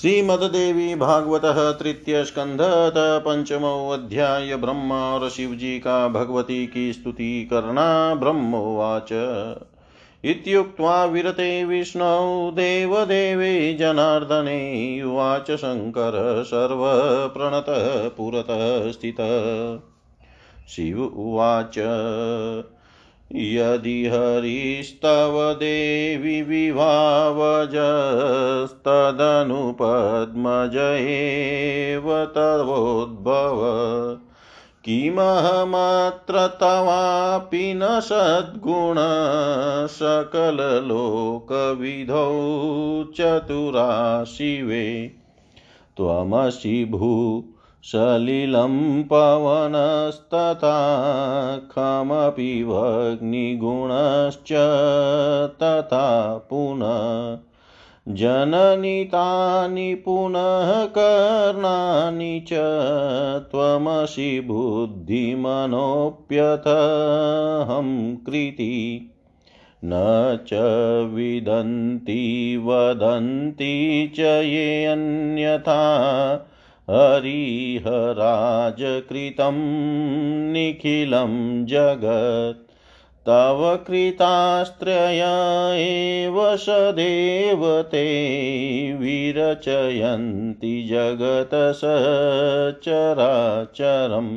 श्रीमद्देवी भागवत तृतीय स्कंध पंचमो अध्याय ब्रह्मा और शिव जी का भगवती की स्तुति करना। ब्रह्मोवाच इत्युक्त्वा विरते विष्णौ देवदेवे जनार्दने उवाच शंकर सर्व प्रणत पुरत स्थित शिव उवाच यदि हरिस्तव देवी विभावजस्तदनुपद्मजैव तवोद्भव किमहमत्र तवापि न सद्गुण सकललोकविधौ चतुराशिवे त्वमसि भू सलिलं पवनस्तथा खमपि वग्निगुणश्च तथा पुनः जननि तानि पुनः कर्णानि च त्वमसि बुद्धिमनोऽप्यथहं कृति न च विदन्ति वदन्ति च ये अन्यथा हरिहराजकृतं निखिलं जगत् तव कृतास्त्रय एव सदेवते विरचयन्ति जगतसचराचरम्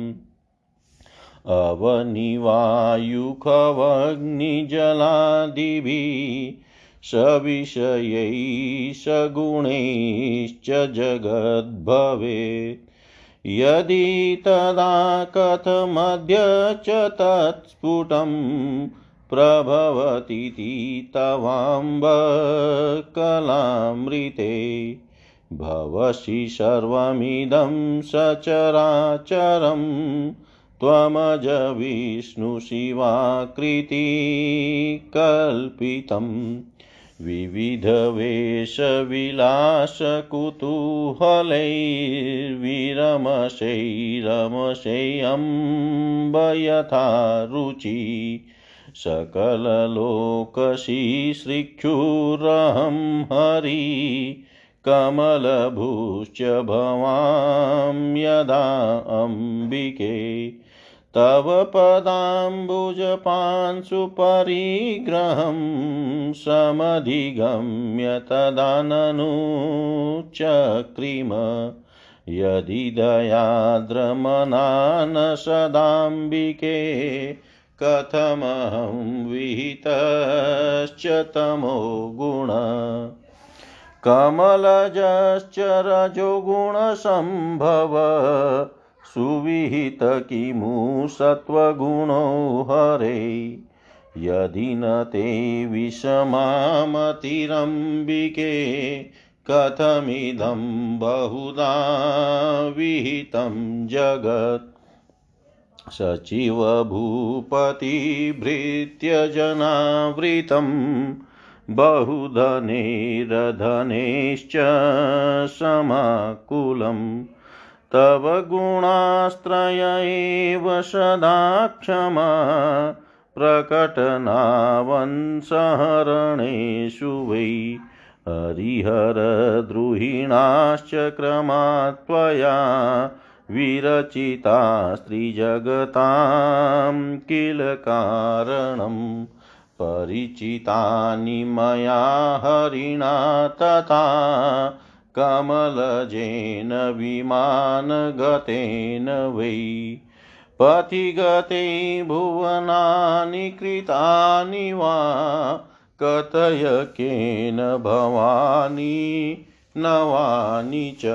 अवनिवायुखवग्निजलादिभिः सविषयै सगुणैश्च जगद्भवेत् यदि तदा कथमद्य च तत्स्फुटं प्रभवतीति तवाम्बकलामृते भवसि सर्वमिदं सचराचरं त्वमज विष्णुशिवाकृति कल्पितम् विविधवेशविलासकुतूहलैर्विरमशैरमशेऽम्ब यथा रुचि सकललोकशिश्रीक्षुरहं हरि कमलभूश्च भवामि यदा अम्बिके तव पदाम्बुजपांशुपरिग्रहं समधिगम्य तदा ननु चक्रिम यदि दयाद्रमना न सदाम्बिके कथमहं विहितश्च तमो गुण कमलजश्च रजोगुणसम्भव सुविहित किमु सत्वगुणो हरे यदि न ते विषमामतिरम्बिके कथमिदं बहुधा विहितं जगत् सचिव भूपतिभृत्यजनावृतं बहुधनेरधनेश्च समाकुलम् तव गुणास्त्रय एव सदा क्षमा प्रकटनावंसहरणेषु वै हरिहरद्रुहिणाश्च क्रमात् त्वया विरचिता स्त्रीजगतां किल कारणं परिचितानि मया हरिणा तथा कमलजेन विमानगतेन वै पथिगते भुवनानि कृतानि वा कतय केन भवानि नवानि च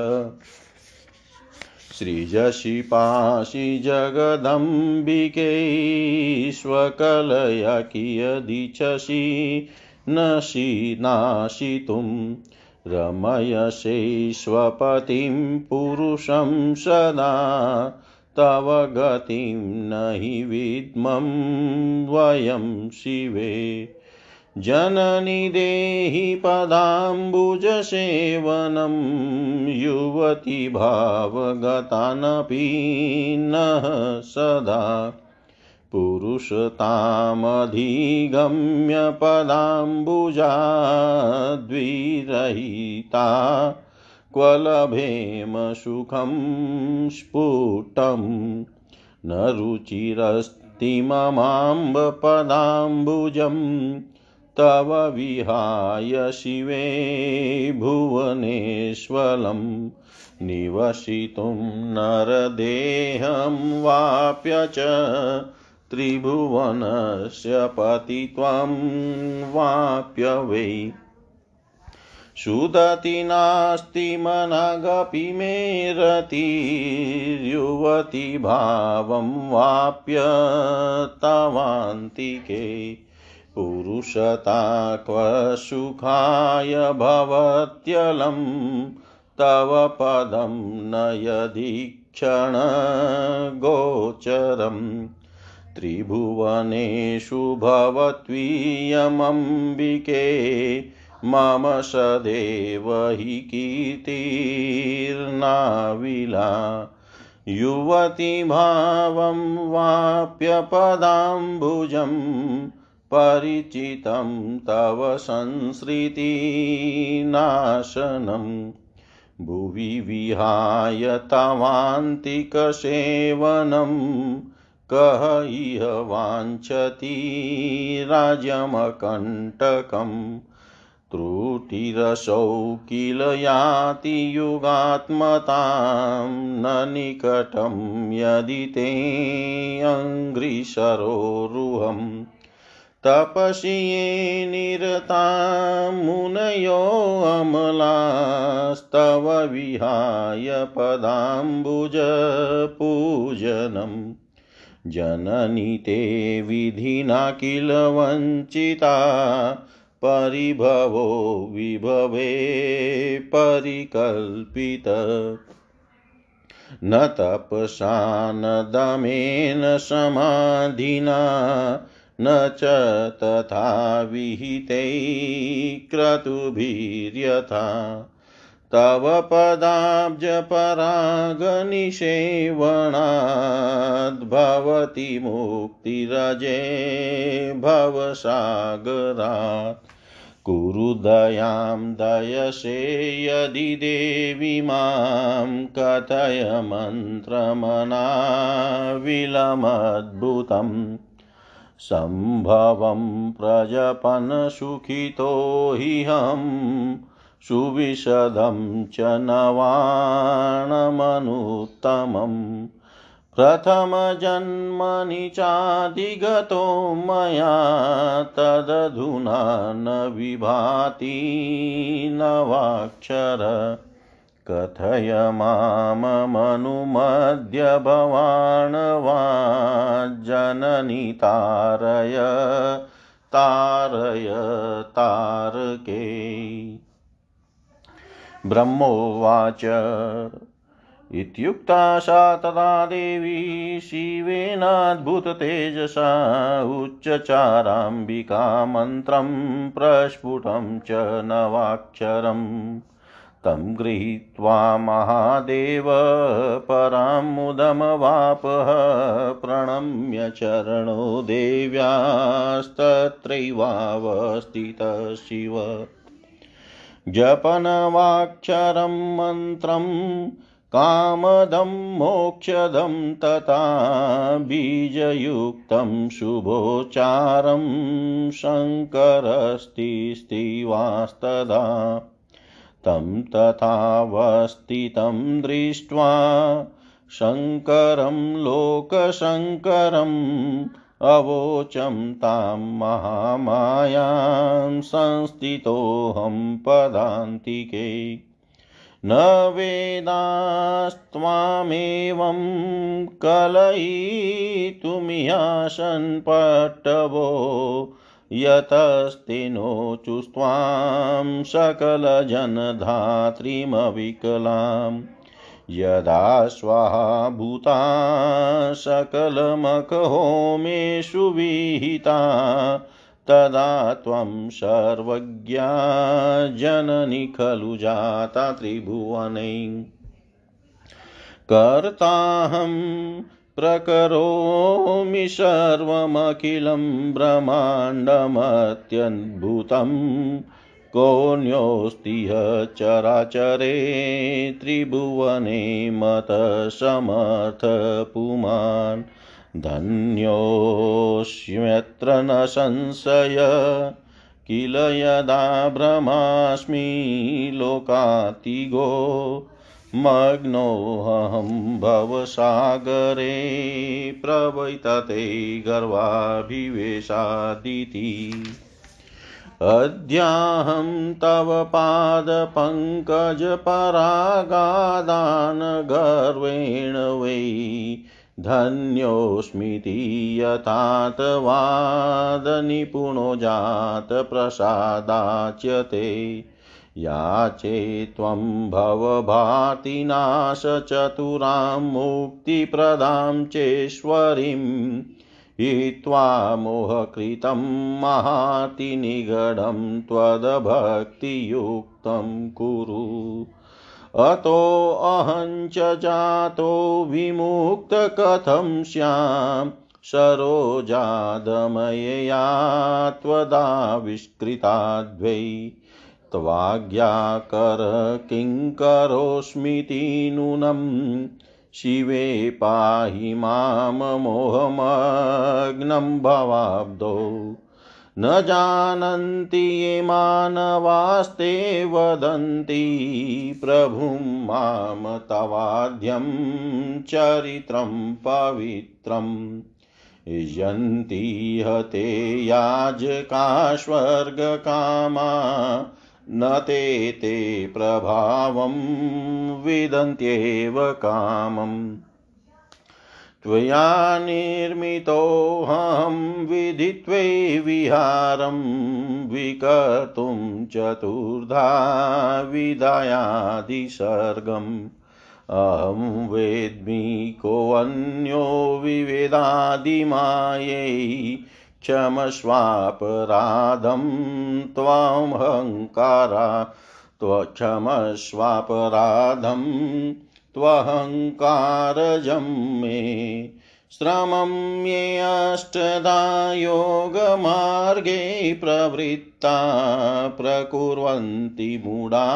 सृजसि पासि जगदम्बिके स्वकलया कियदिच्छसि नसि नाशितुम् रमयसे स्वपतिं पुरुषं सदा तव गतिं नहि विद्मं वयं शिवे जननि देहि पदाम्बुजसेवनं युवति भावगतानपि नः सदा पुरुषतामधिगम्य पदाम्बुजाद्विरहिता क्व लभेम सुखं स्फुटं न रुचिरस्ति ममाम्बपदाम्बुजं तव विहाय शिवे भुवनेश्वलं निवसितुं नरदेहं वाप्यच त्रिभुवनस्य पतित्वं वाप्य वै सुदति नास्ति मनगपि मेरतिर्युवति भावं वाप्य तवान्तिके पुरुषता क्व सुखाय भवत्यलं तव पदं नयदीक्षण गोचरम् त्रिभुवनेषु भवत्वीयमम्बिके मम सदैव हि कीर्तिर्नाविला युवति भावं वाप्य पदाम्बुजं परिचितं तव संसृतिनाशनम् भुवि विहाय तवान्तिकसेवनम् कह इह वाञ्छति राजमकण्टकं त्रुटिरसौ किल याति युगात्मतां न निकटं यदि ते अङ्घ्रिसरोरुहं तपसि ये निरतां मुनयो अमलास्तव विहाय पदाम्बुज पूजनम् जननी ते विधिना किल वञ्चिता परिभवो विभवे परिकल्पित न तपसा न दमेन समाधिना न च तथा विहिते क्रतुभिर्यथा तव पदाब्ज परागनिषेवणाद् भवति मुक्तिरजे भवसागरात् कुरु दयां दयसे यदि देवि मां कथय मन्त्रमनाविलमद्भुतम् सम्भवं प्रजपन सुखितो हि हम सुविशदं च नवानमनुत्तमं प्रथमजन्मनि चादिगतो मया तदधुना न विभाति नवाक्षर कथय माममनुमद्य भवान् वा जननि तारय तारय तारके ब्रह्मोवाच इत्युक्ता सा तदा देवी शिवेनाद्भुततेजसा उच्चचाराम्बिका मन्त्रं प्रस्फुटं च नवाक्षरं तं गृहीत्वा महादेव परां मुदमवापः प्रणम्य चरणो देव्यास्तत्रैवावस्थितः शिव जपनवाक्षरं मन्त्रं कामदं मोक्षदं तथा बीजयुक्तं शुभोचारं शङ्करस्ति स्थिवास्तदा तं तथावस्थितं दृष्ट्वा शङ्करं लोकशङ्करं अवोचं तां महामायां संस्थितोऽहं पदान्तिके न वेदास्त्वामेवं कलयितुमिहासन् पट्टवो यतस्ति नोचुस्त्वां सकलजनधात्रीमविकलाम् यदा स्वाहा भूता सकलमखहोमेषु विहिता तदा त्वं सर्वज्ञा जननि खलु जाता त्रिभुवने कर्ताहं प्रकरोमि सर्वमखिलं ब्रह्माण्डमत्यद्भुतम् कोऽन्योऽस्ति चराचरे त्रिभुवने मतसमर्थ पुमान् धन्योऽस्म्यत्र न संशय किल यदा भ्रमास्मि लोकातिगो मग्नोऽहं भवसागरे प्रवैतते गर्वाभिवेशादिति अद्याहं तव पादपङ्कजपरागादान् गर्वेण वै धन्योऽस्मीति यथार्थवादनिपुणो जातप्रसादाच्यते याचे त्वं भवभातिनाश चतुरां मुक्तिप्रदां चेश्वरीं हित्वा मोहकृतं महातिनिगडं त्वद्भक्तियुक्तं कुरु अतो अहं च जातो विमुक्त कथं स्याम् सरोजादमयया त्वदाविष्कृताद्वै त्वाज्ञाकर किं करोऽस्मीति नूनं शिवे पाहि माम मोहमग्नं भवाब्धौ न जानन्ति ये मानवास्ते वदन्ति प्रभुं माम तवाद्यं चरित्रं पवित्रम् यन्ति हते याजका स्वर्गकामा न ते ते प्रभावं विदन्त्येव कामम् त्वया निर्मितोऽहं विदित्वे विहारं विकर्तुं चतुर्धा विदायादि सर्गम् अहं वेद्मि कोऽन्यो विवेदादि मायै क्षमस्वापराधं क्षमस्वापराधं त्वहंकारजं मे श्रमं ये अष्टधा योगमार्गे प्रवृत्ता प्रकुर्वन्ति मूढा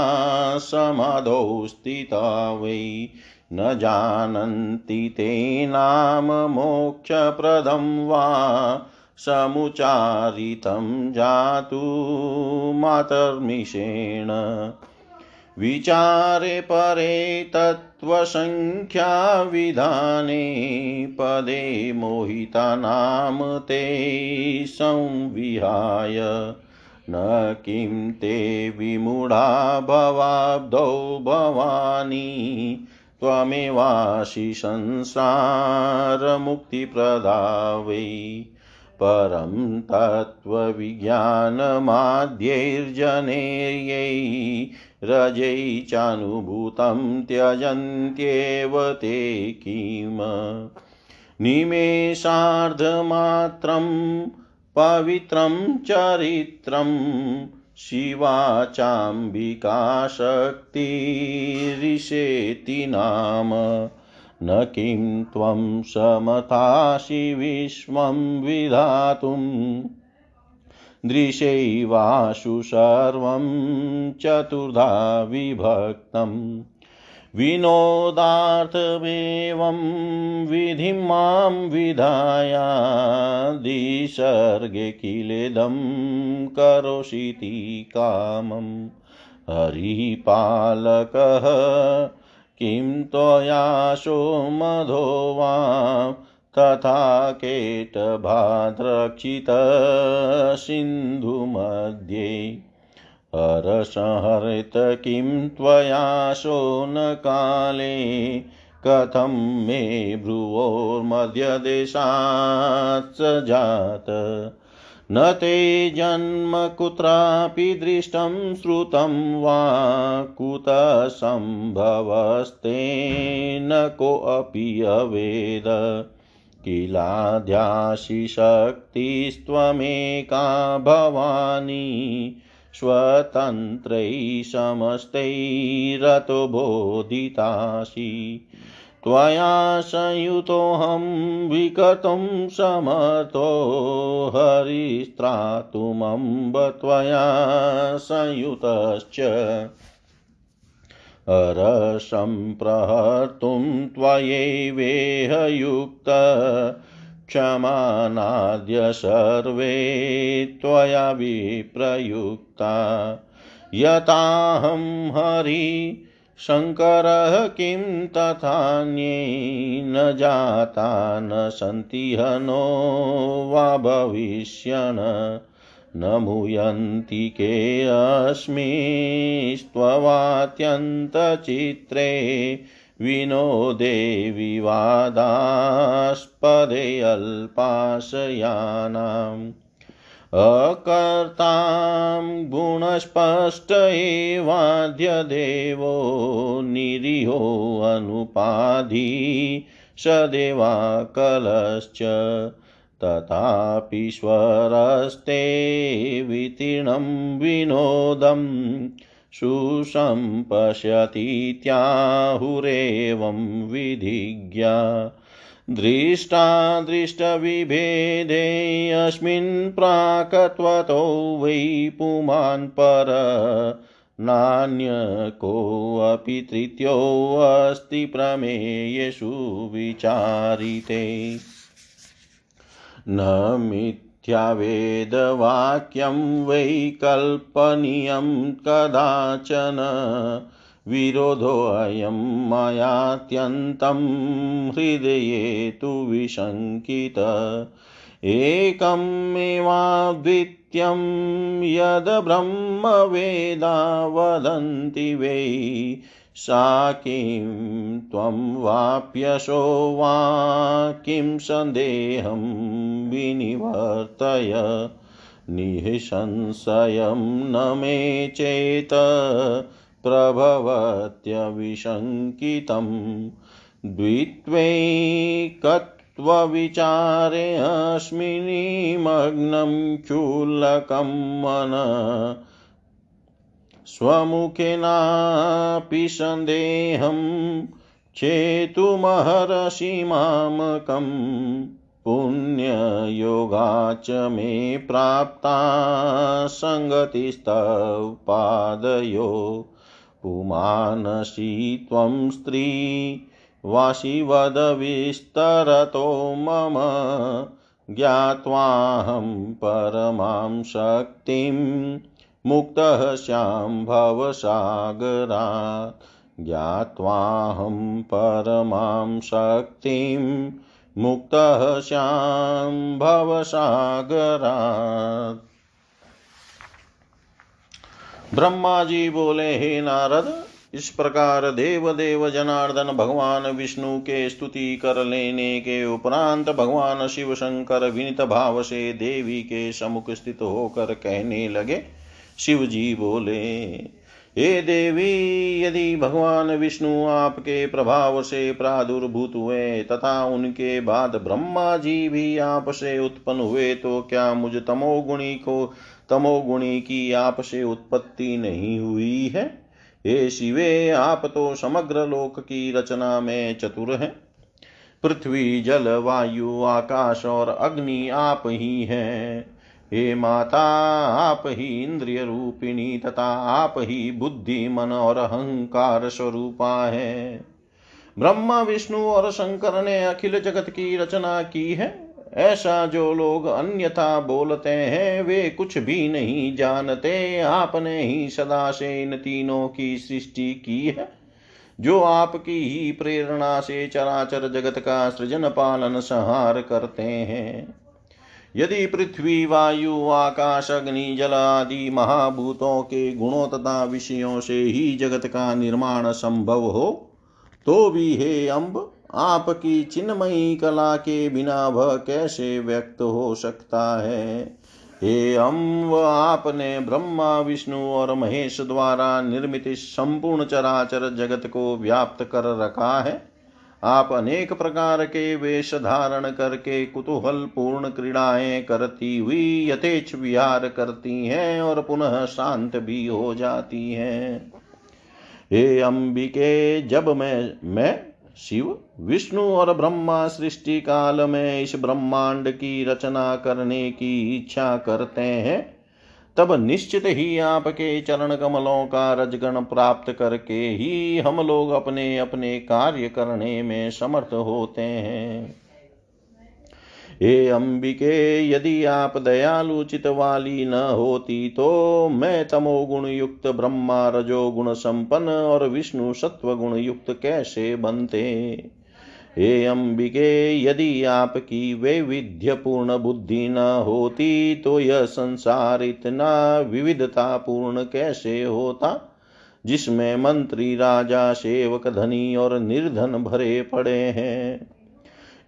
समाधौ स्थिता वै न जानन्ति ते नाम मोक्षप्रदं वा समुचारितं जातु मातर्मिषेण विचारे परे तत्त्वसंख्याविधाने पदे मोहितानां ते संविहाय न किं ते विमूढा भवाब्धौ भवानी त्वमेवासि संसारमुक्तिप्रदा वै परं तत्त्वविज्ञानमाद्यैर्जनैर्यै रजै चानुभूतं त्यजन्त्येव ते किम निमेषार्धमात्रं पवित्रं चरित्रं शिवाचाम्बिका शक्तिरिषेति नाम न किं त्वं समतासि विश्वं विधातुं दृशैवाशु सर्वं चतुर्धा विभक्तं विनोदार्थमेवं विधिं मां विधायादि सर्गे किलेदं करोषीति कामं हरिपालकः किं त्वयाशो मधो वा तथा केटभाद्रक्षित सिन्धुमध्ये हरसंहृत किं त्वयाशो न काले कथं मे भ्रुवोर्मध्यदेशात् जात न ते जन्म कुत्रापि दृष्टं श्रुतं वा कुतः सम्भवस्ते न कोऽपि अवेद किलाद्यासि शक्तिस्त्वमेका भवानी स्वतन्त्रैः समस्तैरतो बोधितासि त्वया संयुतोऽहं विगतं समर्थो हरिस्त्रातुमम्ब त्वया संयुतश्च रसं प्रहर्तुं त्वयैवेहयुक्त क्षमानाद्य सर्वे त्वया विप्रयुक्ता यताहं हरि शंकरः किं तथान्ये न जाता न सन्ति हनो वा भविष्यन् न मुयन्ति के अस्मिस्त्ववात्यन्तचित्रे विनोदे विवादास्पदे अल्पाशयानाम् अकर्तां गुणस्पष्ट एवाद्य देवो निरीहो अनुपाधि सदेवाकलश्च तथापि स्वरस्ते वितीर्णं विनोदं सुसंपश्यतीत्याहुरेवं विधिज्ञा दृष्टादृष्टविभेदे अस्मिन् प्राकत्वतो वै पुमान् पर नान्यकोऽपि तृतीयोऽस्ति प्रमेयेषु विचारिते न मिथ्यावेदवाक्यं वै कल्पनीयं कदाचन विरोधोऽयं मयात्यन्तं हृदये तु विशङ्कित एकमेवाद्वितीयं यद् ब्रह्मवेदा वदन्ति वै सा किं त्वं वाप्यसो वा किं सन्देहं विनिवर्तय निःसंशयं न मे चेत प्रभवत्य विशंकितं द्वित्वे कत्वविचारे अस्मिन् मग्नं चूलकं मनः स्वमुखेनापि सन्देहं चेतुमहर्षि मामकं पुण्ययोगाच मे प्राप्ता संगतिस्तव पादयो पुमानसि त्वं स्त्री वासि वद विस्तरतो मम ज्ञात्वाहं परमां शक्तिं मुक्तः स्यां भवसागरात् ज्ञात्वाहं परमां शक्तिं मुक्तः स्यां भवसागरात्। ब्रह्मा जी बोले, हे नारद, इस प्रकार देव देव जनार्दन भगवान विष्णु के स्तुति कर लेने के उपरांत भगवान शिव शंकर विनीत भाव से देवी के सम्मुख स्थित होकर कहने लगे। शिव जी बोले, हे देवी, यदि भगवान विष्णु आपके प्रभाव से प्रादुर्भूत हुए तथा उनके बाद ब्रह्मा जी भी आपसे उत्पन्न हुए तो क्या मुझ तमोगुणी की आपसे उत्पत्ति नहीं हुई है? हे शिवे, आप तो समग्र लोक की रचना में चतुर हैं। पृथ्वी, जल, वायु, आकाश और अग्नि आप ही हैं। हे माता, आप ही इंद्रिय रूपिणी तथा आप ही बुद्धि, मन और अहंकार स्वरूपा हैं। ब्रह्मा, विष्णु और शंकर ने अखिल जगत की रचना की है। ऐसा जो लोग अन्यथा बोलते हैं वे कुछ भी नहीं जानते। आपने ही सदा से इन तीनों की सृष्टि की है। जो आपकी ही प्रेरणा से चराचर जगत का सृजन पालन संहार करते हैं। यदि पृथ्वी, वायु, आकाश, अग्नि, जल आदि महाभूतों के गुणों तथा विषयों से ही जगत का निर्माण संभव हो तो भी हे अम्ब, आपकी चिन्मयी कला के बिना वह कैसे व्यक्त हो सकता है? हे अम्ब, आपने ब्रह्मा, विष्णु और महेश द्वारा निर्मित संपूर्ण चराचर जगत को व्याप्त कर रखा है। आप अनेक प्रकार के वेश धारण करके कुतूहल पूर्ण क्रीड़ाएं करती हुई यथेच विहार करती हैं और पुनः शांत भी हो जाती हैं। हे अम्बिके, जब मैं शिव, विष्णु और ब्रह्मा सृष्टि काल में इस ब्रह्मांड की रचना करने की इच्छा करते हैं, तब निश्चित ही आपके चरण कमलों का रजगण प्राप्त करके ही हम लोग अपने अपने कार्य करने में समर्थ होते हैं। हे अंबिके, यदि आप दयालु चित वाली न होती तो मैं तमोगुण युक्त, ब्रह्मा रजोगुण संपन्न और विष्णु सत्वगुण युक्त कैसे बनते? हे अंबिके, यदि आपकी वैविध्य पूर्ण बुद्धि न होती तो यह संसार इतना विविधता पूर्ण कैसे होता, जिसमें मंत्री, राजा, सेवक, धनी और निर्धन भरे पड़े हैं।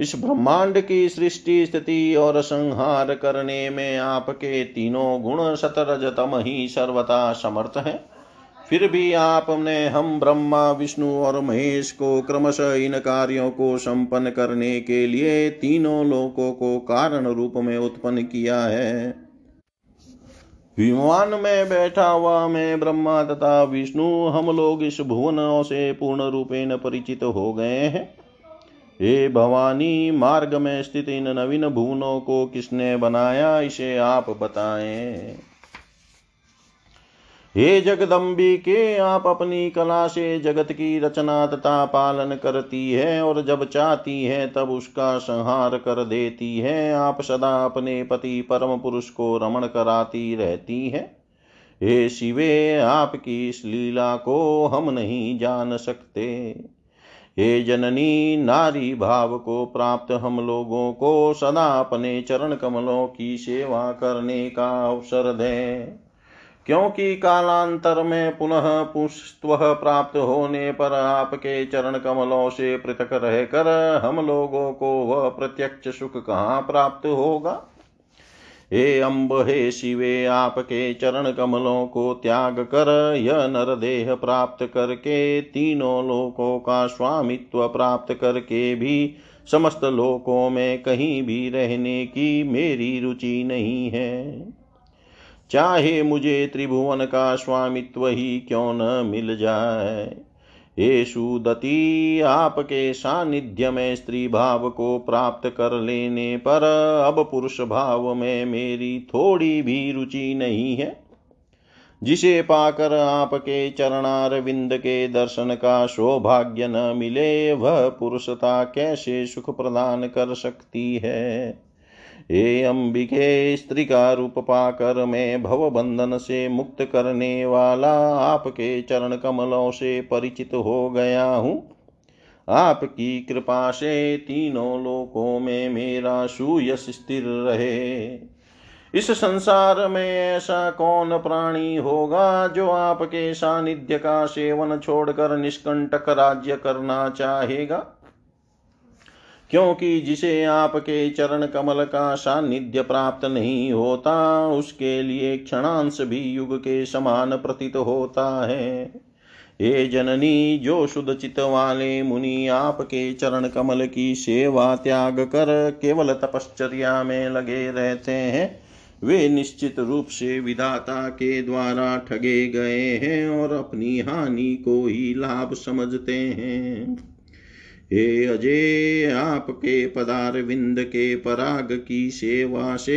इस ब्रह्मांड की सृष्टि, स्थिति और संहार करने में आपके तीनों गुण सतरजतम ही सर्वथा समर्थ हैं। फिर भी आपने हम ब्रह्मा, विष्णु और महेश को क्रमशः इन कार्यों को संपन्न करने के लिए तीनों लोकों को कारण रूप में उत्पन्न किया है। विमान में बैठा हुआ मैं, ब्रह्मा तथा विष्णु, हम लोग इस भुवनों से पूर्ण रूपेण परिचित हो गए हैं। हे भवानी, मार्ग में स्थित इन नवीन भुवनों को किसने बनाया, इसे आप बताएं। हे जगदम्बिके, आप अपनी कला से जगत की रचना तथा पालन करती है और जब चाहती है तब उसका संहार कर देती है। आप सदा अपने पति परम पुरुष को रमण कराती रहती है। हे शिवे, आपकी इस लीला को हम नहीं जान सकते। हे जननी, नारी भाव को प्राप्त हम लोगों को सदा अपने चरण कमलों की सेवा करने का अवसर दें, क्योंकि कालांतर में पुनः पुष्टत्व प्राप्त होने पर आपके चरण कमलों से पृथक रहकर हम लोगों को वह प्रत्यक्ष सुख कहाँ प्राप्त होगा। हे अम्ब, हे शिवे, आपके चरण कमलों को त्याग कर यह नरदेह प्राप्त करके तीनों लोकों का स्वामित्व प्राप्त करके भी समस्त लोकों में कहीं भी रहने की मेरी रुचि नहीं है। चाहे मुझे त्रिभुवन का स्वामित्व ही क्यों न मिल जाए। हे सुदती, आपके सानिध्य में स्त्री भाव को प्राप्त कर लेने पर अब पुरुष भाव में मेरी थोड़ी भी रुचि नहीं है, जिसे पाकर आपके चरणारविंद के दर्शन का सौभाग्य न मिले, वह पुरुषता कैसे सुख प्रदान कर सकती है। हे अंबिके, स्त्री का रूप पाकर मैं भवबंधन से मुक्त करने वाला आपके चरण कमलों से परिचित हो गया हूँ। आपकी कृपा से तीनों लोकों में मेरा सुयश स्थिर रहे। इस संसार में ऐसा कौन प्राणी होगा जो आपके सानिध्य का सेवन छोड़कर निष्कंटक राज्य करना चाहेगा, क्योंकि जिसे आपके चरण कमल का सानिध्य प्राप्त नहीं होता उसके लिए क्षणांश भी युग के समान प्रतीत होता है। हे जननी, जो शुद्ध चित्त वाले मुनि आपके चरण कमल की सेवा त्याग कर केवल तपश्चर्या में लगे रहते हैं, वे निश्चित रूप से विधाता के द्वारा ठगे गए हैं और अपनी हानि को ही लाभ समझते हैं। हे अजय, आपके पदारविंद के पराग की सेवा से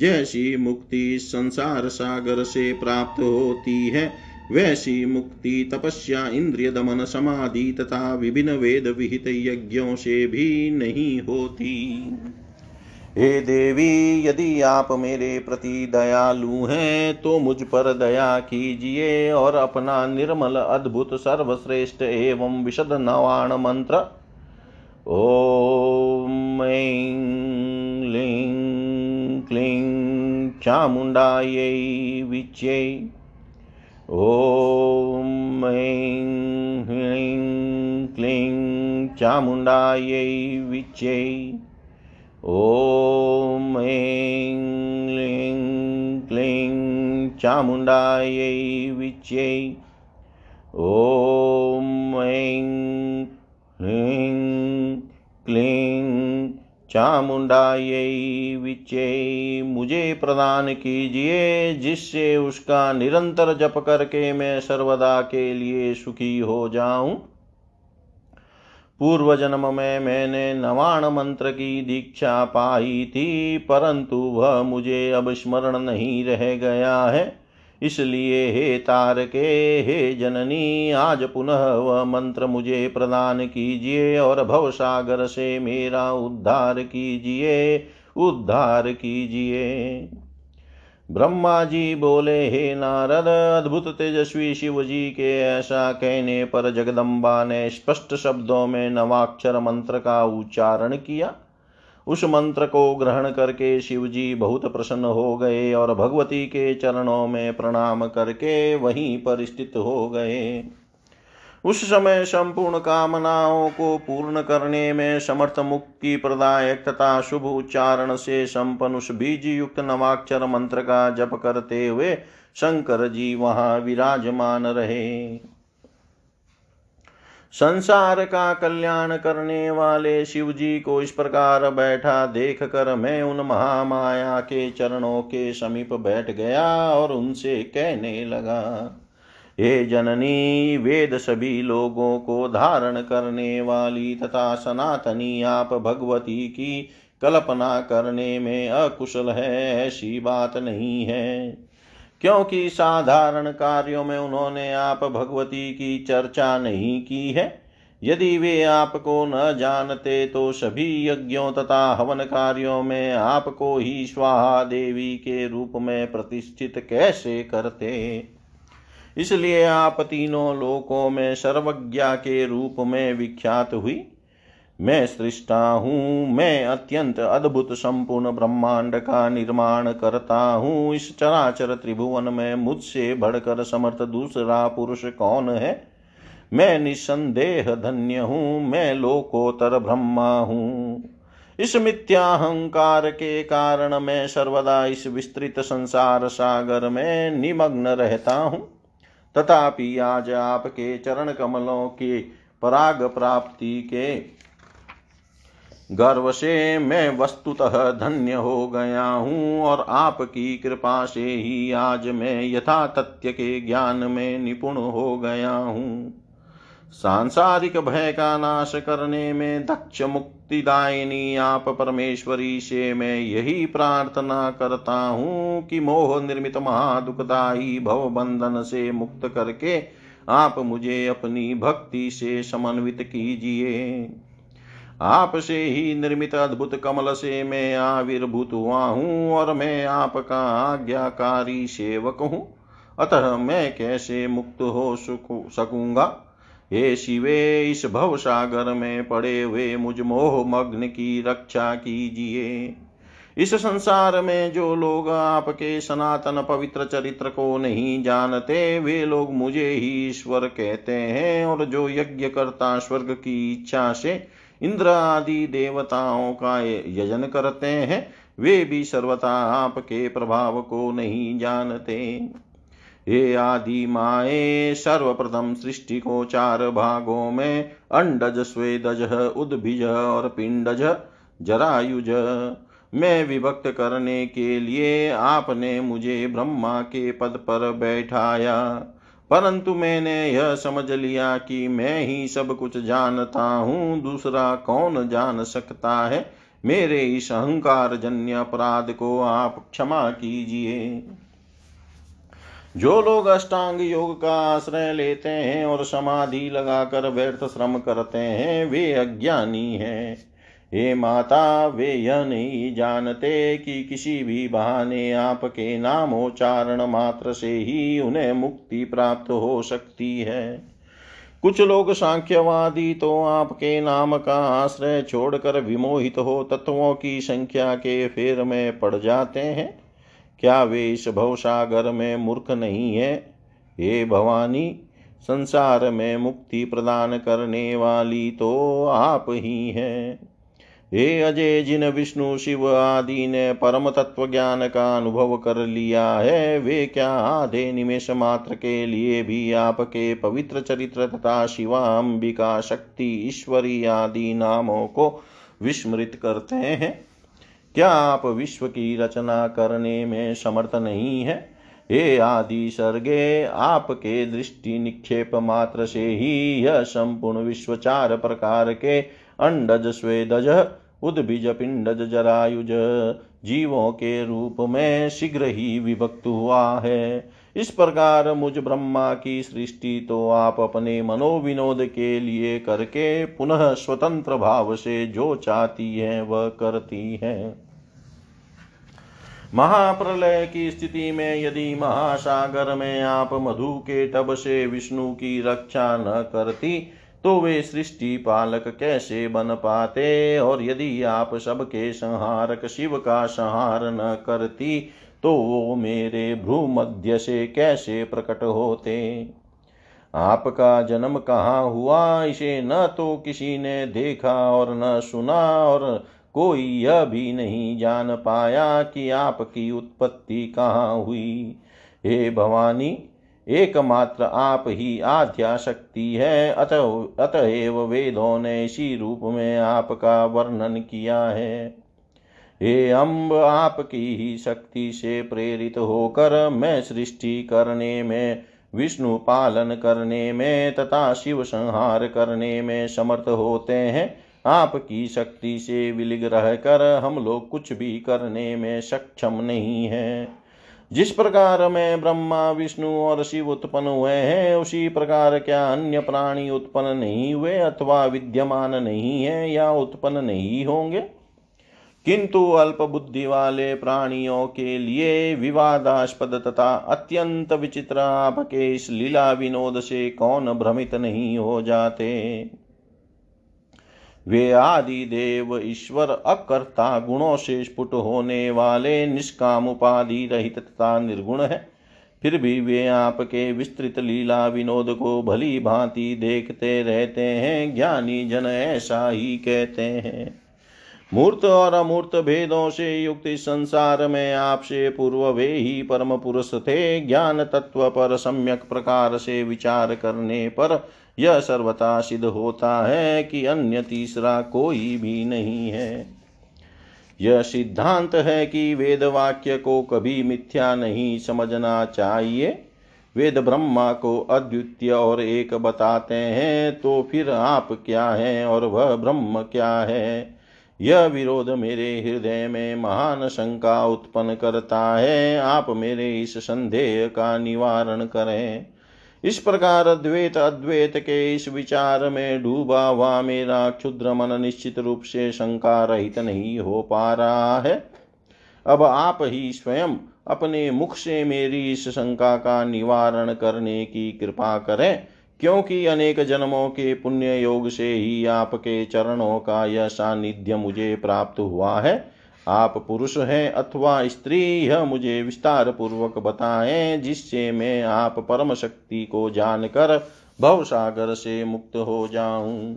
जैसी मुक्ति संसार सागर से प्राप्त होती है, वैसी मुक्ति तपस्या, इंद्रिय दमन, समाधि तथा विभिन्न वेद विहित यज्ञों से भी नहीं होती। हे देवी, यदि आप मेरे प्रति दयालु हैं तो मुझ पर दया कीजिए और अपना निर्मल, अद्भुत, सर्वश्रेष्ठ एवं विशद नवाण मंत्र ओम ऐं लीं क्लीं चामुंडायै विच्चे ओम ऐं लीं क्लीं चामुंडायै विच्चे ओम ऐं लीं क्लीं चामुंडायै विच्चे ओम ऐं लीं क्लीं चामुंडायै विच्चे मुझे प्रदान कीजिए, जिससे उसका निरंतर जप करके मैं सर्वदा के लिए सुखी हो जाऊं। पूर्व जन्म में मैंने नवाण मंत्र की दीक्षा पाई थी, परंतु वह मुझे अब स्मरण नहीं रह गया है। इसलिए हे तारके, हे जननी, आज पुनः वह मंत्र मुझे प्रदान कीजिए और भवसागर से मेरा उद्धार कीजिए, उद्धार कीजिए। ब्रह्मा जी बोले, हे नारद, अद्भुत तेजस्वी शिव जी के ऐसा कहने पर जगदम्बा ने स्पष्ट शब्दों में नवाक्षर मंत्र का उच्चारण किया। उस मंत्र को ग्रहण करके शिव जी बहुत प्रसन्न हो गए और भगवती के चरणों में प्रणाम करके वहीं पर स्थित हो गए। उस समय संपूर्ण कामनाओं को पूर्ण करने में समर्थ, मुक्ति प्रदायक तथा शुभ उच्चारण से संपन्न उस बीज युक्त नवाक्षर मंत्र का जप करते हुए शंकर जी वहां विराजमान रहे। संसार का कल्याण करने वाले शिव जी को इस प्रकार बैठा देख कर मैं उन महामाया के चरणों के समीप बैठ गया और उनसे कहने लगा, हे जननी, वेद सभी लोगों को धारण करने वाली तथा सनातनी आप भगवती की कल्पना करने में अकुशल है, ऐसी बात नहीं है। क्योंकि साधारण कार्यों में उन्होंने आप भगवती की चर्चा नहीं की है। यदि वे आपको न जानते तो सभी यज्ञों तथा हवन कार्यों में आपको ही स्वाहा देवी के रूप में प्रतिष्ठित कैसे करते। इसलिए आप तीनों लोकों में सर्वज्ञा के रूप में विख्यात हुई। मैं सृष्टा हूँ, मैं अत्यंत अद्भुत संपूर्ण ब्रह्मांड का निर्माण करता हूँ। इस चराचर त्रिभुवन में मुझसे बढ़कर समर्थ दूसरा पुरुष कौन है। मैं निसंदेह धन्य हूँ, मैं लोकोत्तर ब्रह्मा हूँ। इस मिथ्याहंकार के कारण मैं सर्वदा इस विस्तृत संसार सागर में निमग्न रहता हूँ। तथापि आज आपके चरण कमलों के पराग प्राप्ति के गर्व से मैं वस्तुतः धन्य हो गया हूँ और आपकी कृपा से ही आज मैं यथा तथ्य के ज्ञान में निपुण हो गया हूँ। सांसारिक भय का नाश करने में दक्ष मुक्तिदायिनी आप परमेश्वरी से मैं यही प्रार्थना करता हूँ कि मोह निर्मित महादुखदायी भव बंधन से मुक्त करके आप मुझे अपनी भक्ति से समन्वित कीजिए। आपसे ही निर्मित अद्भुत कमल से मैं आविर्भूत हुआ हूँ और मैं आपका आज्ञाकारी सेवक हूँ, अतः मैं कैसे मुक्त हो सकूँगा। हे शिवे, इस भव सागर में पड़े हुए मुझ मोह मग्न की रक्षा कीजिए। इस संसार में जो लोग आपके सनातन पवित्र चरित्र को नहीं जानते वे लोग मुझे ही ईश्वर कहते हैं, और जो यज्ञकर्ता स्वर्ग की इच्छा से इंद्र आदि देवताओं का यजन करते हैं वे भी सर्वथा आपके प्रभाव को नहीं जानते। हे आदि माये, सर्वप्रथम सृष्टि को चार भागों में अंडज, स्वेदज, उद्भिज और पिंडज, जरायुज में विभक्त करने के लिए आपने मुझे ब्रह्मा के पद पर बैठाया, परंतु मैंने यह समझ लिया कि मैं ही सब कुछ जानता हूँ, दूसरा कौन जान सकता है। मेरे इस अहंकार जन्य अपराध को आप क्षमा कीजिए। जो लोग अष्टांग योग का आश्रय लेते हैं और समाधि लगाकर व्यर्थ श्रम करते हैं वे अज्ञानी हैं। हे माता, वे यह नहीं जानते कि किसी भी बहाने आपके नामोच्चारण मात्र से ही उन्हें मुक्ति प्राप्त हो सकती है। कुछ लोग सांख्यवादी तो आपके नाम का आश्रय छोड़कर विमोहित हो तत्वों की संख्या के फेर में पड़ जाते हैं। क्या वे इस भवसागर में मूर्ख नहीं है। हे भवानी, संसार में मुक्ति प्रदान करने वाली तो आप ही हैं। हे अजय, जिन विष्णु शिव आदि ने परम तत्व ज्ञान का अनुभव कर लिया है वे क्या आधे निमेष मात्र के लिए भी आपके पवित्र चरित्र तथा शिवा, अंबिका, शक्ति, ईश्वरी आदि नामों को विस्मृत करते हैं। क्या आप विश्व की रचना करने में समर्थ नहीं है। हे आदि सर्गे, आपके दृष्टि निक्षेप मात्र से ही यह संपूर्ण विश्व चार प्रकार के अंडज, स्वेदज, उद्भिज, पिंडज, जरायुज जीवों के रूप में शीघ्र ही विभक्त हुआ है। इस प्रकार मुझ ब्रह्मा की सृष्टि तो आप अपने मनोविनोद के लिए करके पुनः स्वतंत्र भाव से जो चाहती है वह करती है। महाप्रलय की स्थिति में यदि महासागर में आप मधु के टब से विष्णु की रक्षा न करती तो वे सृष्टि पालक कैसे बन पाते, और यदि आप सबके संहारक शिव का संहार न करती तो वो मेरे भ्रूमध्य से कैसे प्रकट होते। आपका जन्म कहाँ हुआ इसे न तो किसी ने देखा और न सुना, और कोई यह भी नहीं जान पाया कि आपकी उत्पत्ति कहाँ हुई। हे भवानी, एकमात्र आप ही आद्या शक्ति है, अतएव वेदों ने इसी रूप में आपका वर्णन किया है। हे अम्ब, आपकी ही शक्ति से प्रेरित होकर मैं सृष्टि करने में, विष्णु पालन करने में तथा शिव संहार करने में समर्थ होते हैं। आपकी शक्ति से विलिग रहकर हम लोग कुछ भी करने में सक्षम नहीं हैं। जिस प्रकार में ब्रह्मा, विष्णु और शिव उत्पन्न हुए हैं, उसी प्रकार क्या अन्य प्राणी उत्पन्न नहीं हुए अथवा विद्यमान नहीं है या उत्पन्न नहीं होंगे। किंतु अल्प बुद्धि वाले प्राणियों के लिए विवादास्पद तथा अत्यंत विचित्र आपके इस लीला विनोद से कौन भ्रमित नहीं हो जाते। वे आदि देव ईश्वर अकर्ता, गुणों से स्फुट होने वाले, निष्काम, उपाधि रहित तथा निर्गुण है। फिर भी वे आपके विस्तृत लीला विनोद को भली भांति देखते रहते हैं। ज्ञानी जन ऐसा ही कहते हैं। मूर्त और अमूर्त भेदों से युक्त इस संसार में आपसे पूर्व वे ही परम पुरुष थे। ज्ञान तत्व पर सम्यक प्रकार से विचार करने पर यह सर्वथा सिद्ध होता है कि अन्य तीसरा कोई भी नहीं है। यह सिद्धांत है कि वेद वाक्य को कभी मिथ्या नहीं समझना चाहिए। वेद ब्रह्मा को अद्वितीय और एक बताते हैं, तो फिर आप क्या हैं और वह ब्रह्म क्या है, यह विरोध मेरे हृदय में महान शंका उत्पन्न करता है। आप मेरे इस संदेह का निवारण करें। इस प्रकार द्वैत अद्वैत के इस विचार में डूबा हुआ मेरा क्षुद्र मन निश्चित रूप से शंका रहित नहीं हो पा रहा है। अब आप ही स्वयं अपने मुख से मेरी इस शंका का निवारण करने की कृपा करें, क्योंकि अनेक जन्मों के पुण्य योग से ही आपके चरणों का यह सानिध्य मुझे प्राप्त हुआ है। आप पुरुष हैं अथवा स्त्री, यह मुझे विस्तार पूर्वक बताएं, जिससे मैं आप परम शक्ति को जानकर भवसागर से मुक्त हो जाऊं।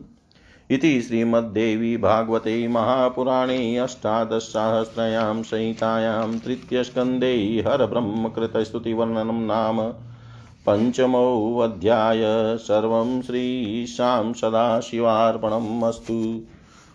इति श्रीमद्देवी भागवते महापुराणे अष्टादशसहस्रयां संहितायां तृतीय स्कंदे हर ब्रह्म कृत स्तुति वर्णनम नाम पंचमो अध्याय। सर्वं श्री शाम सदाशिवार्पणमस्तु।